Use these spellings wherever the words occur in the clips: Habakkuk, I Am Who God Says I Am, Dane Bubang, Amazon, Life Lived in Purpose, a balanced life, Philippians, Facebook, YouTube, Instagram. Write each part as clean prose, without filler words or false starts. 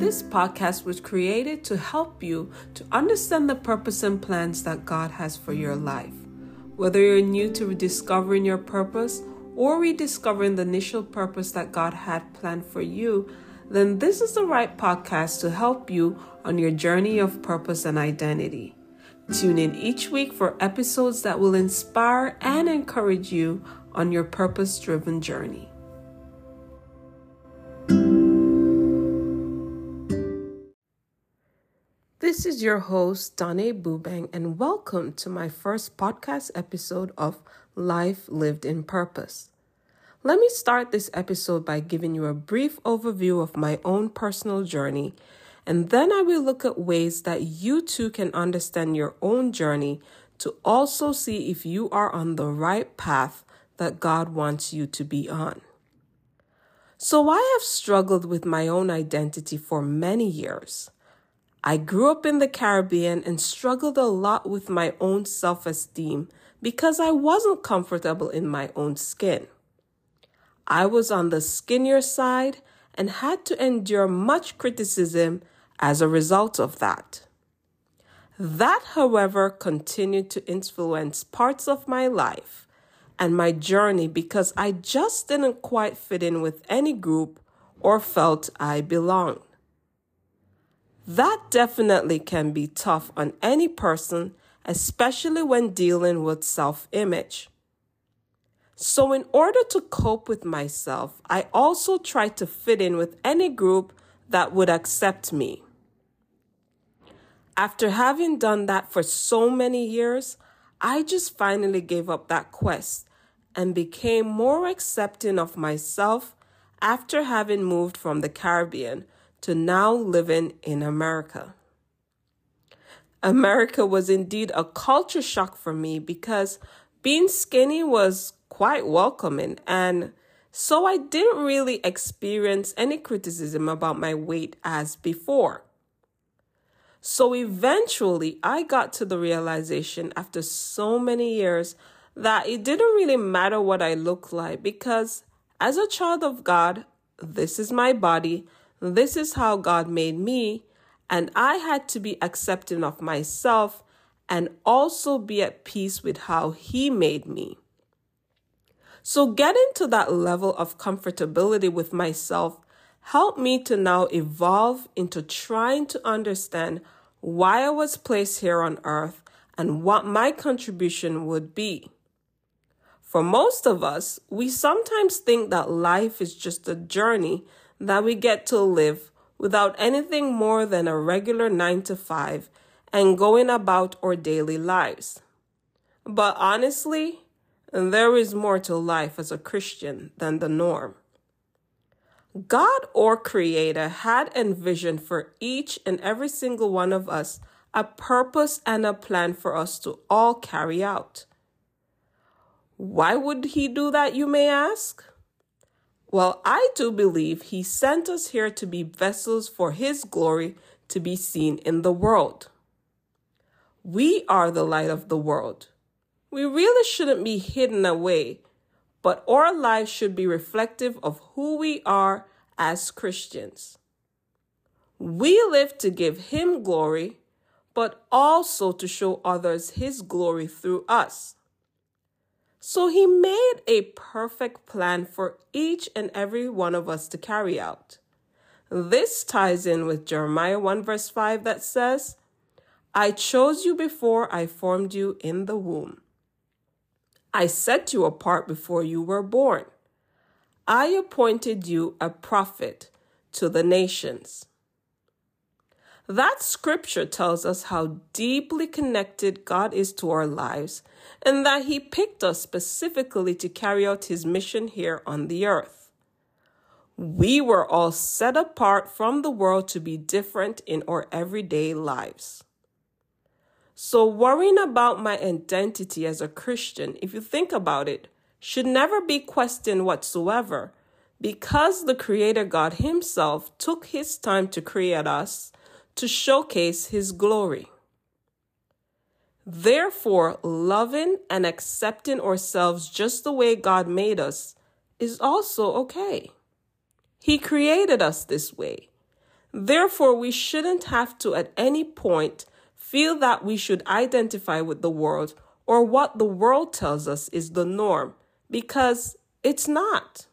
This podcast was created to help you to understand the purpose and plans that God has for your life. Whether you're new to rediscovering your purpose or rediscovering the initial purpose that God had planned for you, then this is the right podcast to help you on your journey of purpose and identity. Tune in each week for episodes that will inspire and encourage you on your purpose-driven journey. This is your host, Dane Bubang, and welcome to my first podcast episode of Life Lived in Purpose. Let me start this episode by giving you a brief overview of my own personal journey, and then I will look at ways that you too can understand your own journey to also see if you are on the right path that God wants you to be on. So I have struggled with my own identity for many years. I grew up in the Caribbean and struggled a lot with my own self-esteem because I wasn't comfortable in my own skin. I was on the skinnier side and had to endure much criticism as a result of that. That, however, continued to influence parts of my life and my journey because I just didn't quite fit in with any group or felt I belonged. That definitely can be tough on any person, especially when dealing with self-image. So in order to cope with myself, I also tried to fit in with any group that would accept me. After having done that for so many years, I just finally gave up that quest and became more accepting of myself after having moved from the Caribbean to now living in America. America was indeed a culture shock for me because being skinny was quite welcoming, and so I didn't really experience any criticism about my weight as before. So eventually I got to the realization after so many years that it didn't really matter what I looked like because as a child of God, this is my body. This is how God made me, and I had to be accepting of myself and also be at peace with how He made me. So getting to that level of comfortability with myself helped me to now evolve into trying to understand why I was placed here on earth and what my contribution would be. For most of us, we sometimes think that life is just a journey that we get to live without anything more than a regular 9-to-5 and going about our daily lives. But honestly, there is more to life as a Christian than the norm. God, our Creator, had envisioned for each and every single one of us a purpose and a plan for us to all carry out. Why would He do that, you may ask? Well, I do believe He sent us here to be vessels for His glory to be seen in the world. We are the light of the world. We really shouldn't be hidden away, but our life should be reflective of who we are as Christians. We live to give Him glory, but also to show others His glory through us. So He made a perfect plan for each and every one of us to carry out. This ties in with Jeremiah 1:5 that says, I chose you before I formed you in the womb. I set you apart before you were born. I appointed you a prophet to the nations. That scripture tells us how deeply connected God is to our lives and that He picked us specifically to carry out His mission here on the earth. We were all set apart from the world to be different in our everyday lives. So worrying about my identity as a Christian, if you think about it, should never be questioned whatsoever because the Creator God Himself took His time to create us to showcase His glory. Therefore, loving and accepting ourselves just the way God made us is also okay. He created us this way. Therefore, we shouldn't have to at any point feel that we should identify with the world or what the world tells us is the norm, because it's not.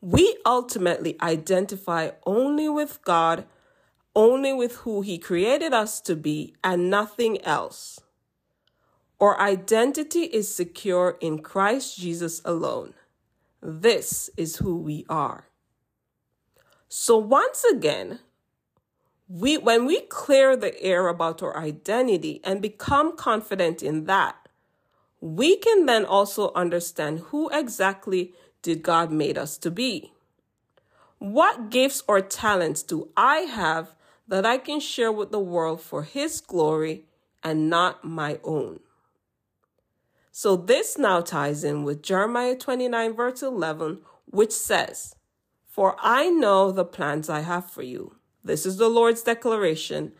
We ultimately identify only with God, only with who He created us to be, and nothing else. Our identity is secure in Christ Jesus alone. This is who we are. So once again, when we clear the air about our identity and become confident in that, we can then also understand who exactly did God made us to be. What gifts or talents do I have that I can share with the world for His glory and not my own? So this now ties in with Jeremiah 29 verse 11, which says, "For I know the plans I have for you." This is the Lord's declaration.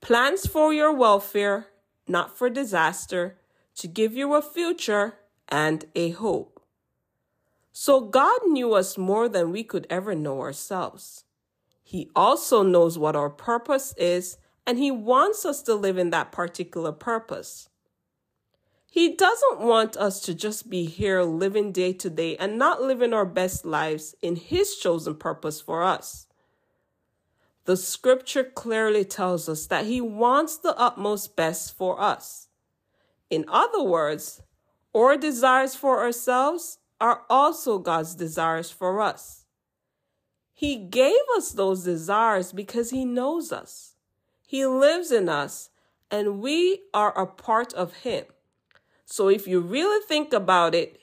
"Plans for your welfare, not for disaster, to give you a future and a hope." So God knew us more than we could ever know ourselves. He also knows what our purpose is, and He wants us to live in that particular purpose. He doesn't want us to just be here living day to day and not living our best lives in His chosen purpose for us. The scripture clearly tells us that He wants the utmost best for us. In other words, our desires for ourselves are also God's desires for us. He gave us those desires because He knows us. He lives in us, and we are a part of Him. So if you really think about it,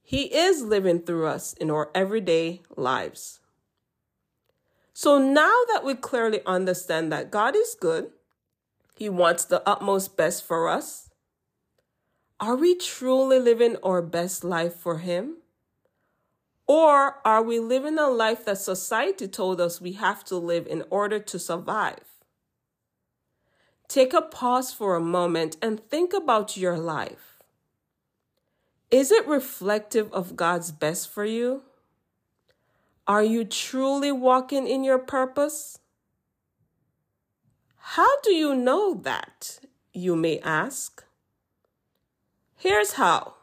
He is living through us in our everyday lives. So now that we clearly understand that God is good, He wants the utmost best for us, are we truly living our best life for Him? Or are we living a life that society told us we have to live in order to survive? Take a pause for a moment and think about your life. Is it reflective of God's best for you? Are you truly walking in your purpose? How do you know that, you may ask? Here's how.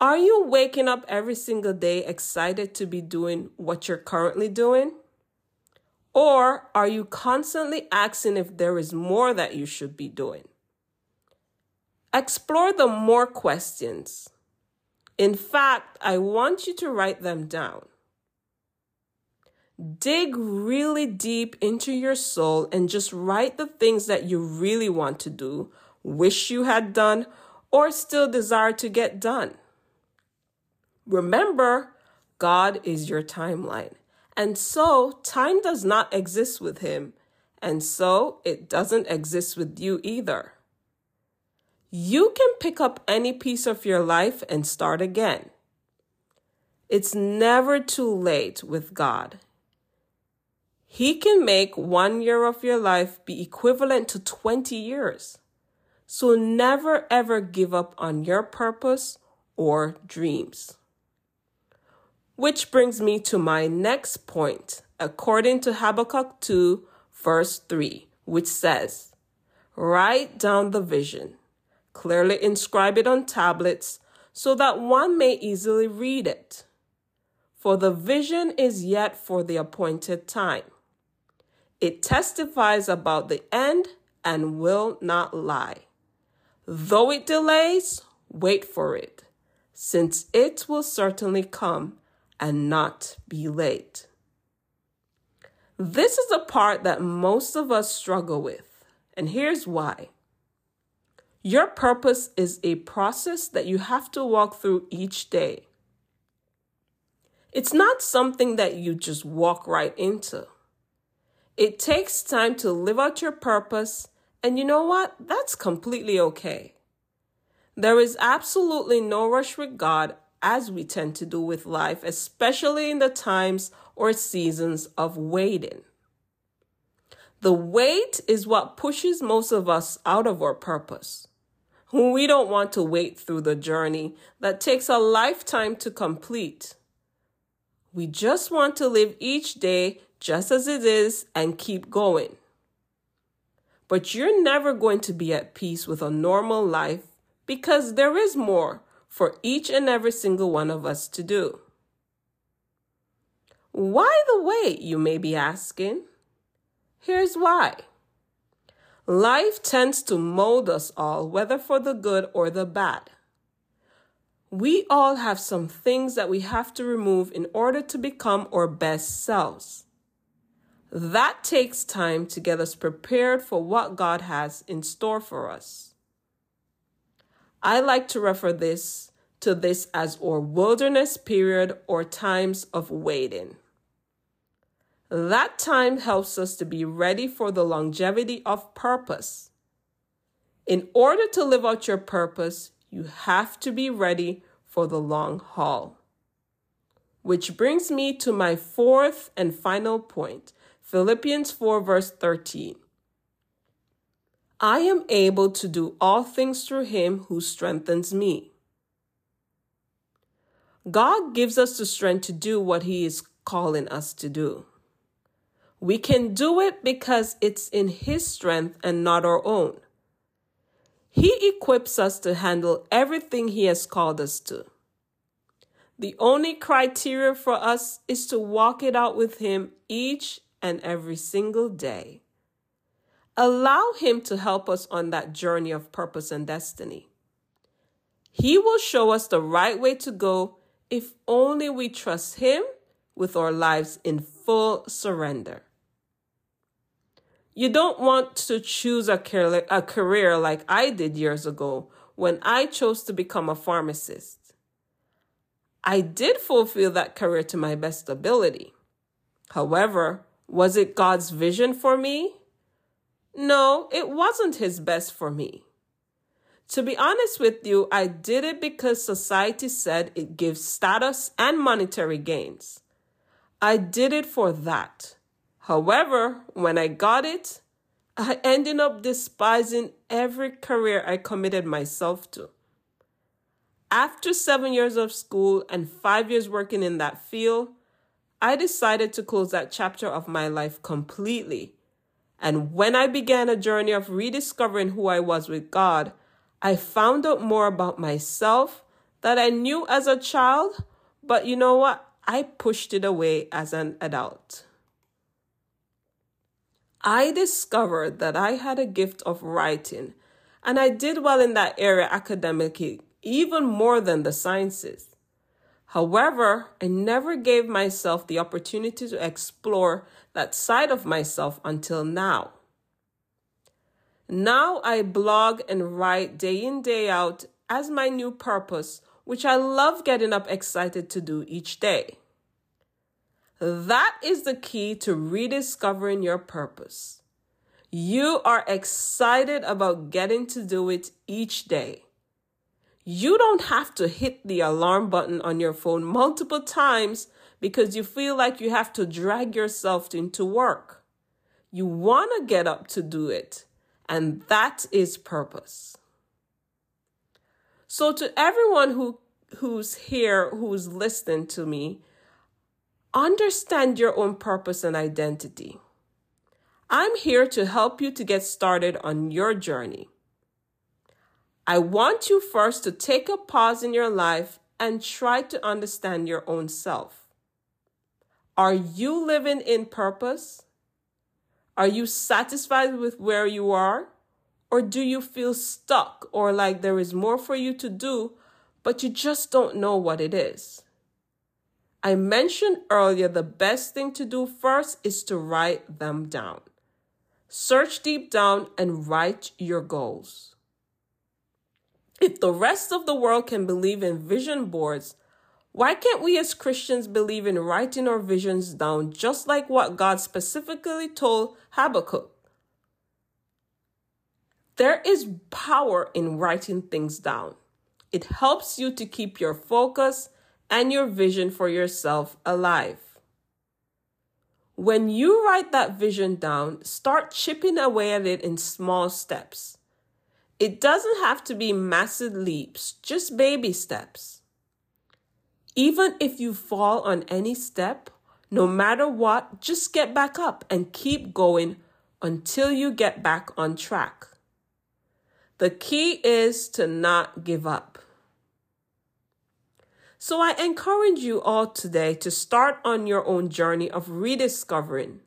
Are you waking up every single day excited to be doing what you're currently doing? Or are you constantly asking if there is more that you should be doing? Explore the more questions. In fact, I want you to write them down. Dig really deep into your soul and just write the things that you really want to do, wish you had done, or still desire to get done. Remember, God is your timeline. And so time does not exist with Him, and so it doesn't exist with you either. You can pick up any piece of your life and start again. It's never too late with God. He can make 1 year of your life be equivalent to 20 years. So never ever give up on your purpose or dreams. Which brings me to my next point, according to Habakkuk 2, verse 3, which says, "Write down the vision, clearly inscribe it on tablets, so that one may easily read it. For the vision is yet for the appointed time. It testifies about the end and will not lie. Though it delays, wait for it, since it will certainly come and not be late." This is a part that most of us struggle with, and here's why. Your purpose is a process that you have to walk through each day. It's not something that you just walk right into. It takes time to live out your purpose, and you know what? That's completely okay. There is absolutely no rush with God, as we tend to do with life, especially in the times or seasons of waiting. The wait is what pushes most of us out of our purpose. We don't want to wait through the journey that takes a lifetime to complete. We just want to live each day just as it is and keep going. But you're never going to be at peace with a normal life because there is more for each and every single one of us to do. Why the wait, you may be asking? Here's why. Life tends to mold us all, whether for the good or the bad. We all have some things that we have to remove in order to become our best selves. That takes time to get us prepared for what God has in store for us. I like to refer to this as our wilderness period or times of waiting. That time helps us to be ready for the longevity of purpose. In order to live out your purpose, you have to be ready for the long haul. Which brings me to my fourth and final point, Philippians 4 verse 13. I am able to do all things through him who strengthens me. God gives us the strength to do what he is calling us to do. We can do it because it's in his strength and not our own. He equips us to handle everything he has called us to. The only criteria for us is to walk it out with him each and every single day. Allow him to help us on that journey of purpose and destiny. He will show us the right way to go if only we trust him with our lives in full surrender. You don't want to choose a career like I did years ago when I chose to become a pharmacist. I did fulfill that career to my best ability. However, was it God's vision for me? No, it wasn't his best for me. To be honest with you, I did it because society said it gives status and monetary gains. I did it for that. However, when I got it, I ended up despising every career I committed myself to. After 7 years of school and 5 years working in that field, I decided to close that chapter of my life completely. And when I began a journey of rediscovering who I was with God, I found out more about myself that I knew as a child, but you know what? I pushed it away as an adult. I discovered that I had a gift of writing, and I did well in that area academically, even more than the sciences. However, I never gave myself the opportunity to explore that side of myself until now. Now I blog and write day in, day out as my new purpose, which I love getting up excited to do each day. That is the key to rediscovering your purpose. You are excited about getting to do it each day. You don't have to hit the alarm button on your phone multiple times because you feel like you have to drag yourself into work. You want to get up to do it, and that is purpose. So to everyone who's here, who's listening to me, understand your own purpose and identity. I'm here to help you to get started on your journey. I want you first to take a pause in your life and try to understand your own self. Are you living in purpose? Are you satisfied with where you are? Or do you feel stuck or like there is more for you to do, but you just don't know what it is? I mentioned earlier the best thing to do first is to write them down. Search deep down and write your goals. If the rest of the world can believe in vision boards, why can't we as Christians believe in writing our visions down just like what God specifically told Habakkuk? There is power in writing things down. It helps you to keep your focus and your vision for yourself alive. When you write that vision down, start chipping away at it in small steps. It doesn't have to be massive leaps, just baby steps. Even if you fall on any step, No matter what, just get back up and keep going until you get back on track. The key is to not give up. So I encourage you all today to start on your own journey of rediscovering.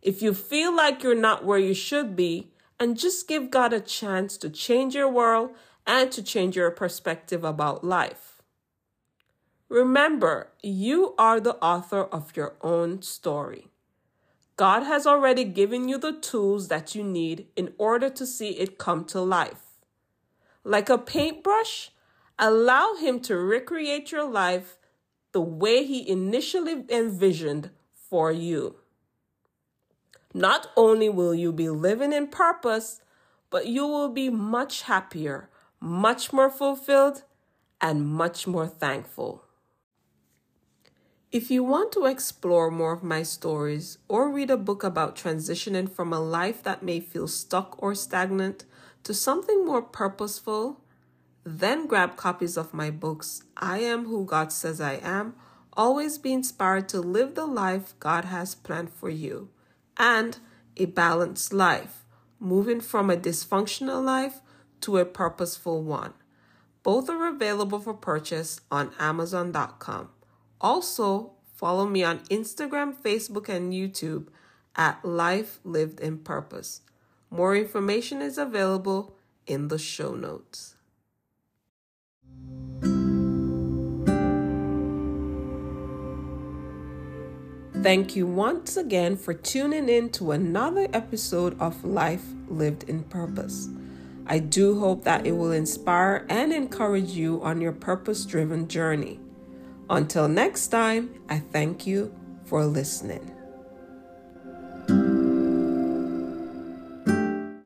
If you feel like you're not where you should be, and just give God a chance to change your world and to change your perspective about life. Remember, you are the author of your own story. God has already given you the tools that you need in order to see it come to life. Like a paintbrush, allow Him to recreate your life the way He initially envisioned for you. Not only will you be living in purpose, but you will be much happier, much more fulfilled, and much more thankful. If you want to explore more of my stories or read a book about transitioning from a life that may feel stuck or stagnant to something more purposeful, then grab copies of my books, I Am Who God Says I Am, Always Be Inspired to Live the Life God Has Planned for You, and A Balanced Life, Moving from a Dysfunctional Life to a Purposeful One. Both are available for purchase on Amazon.com. Also, follow me on Instagram, Facebook, and YouTube at Life Lived in Purpose. More information is available in the show notes. Thank you once again for tuning in to another episode of Life Lived in Purpose. I do hope that it will inspire and encourage you on your purpose-driven journey. Until next time, I thank you for listening.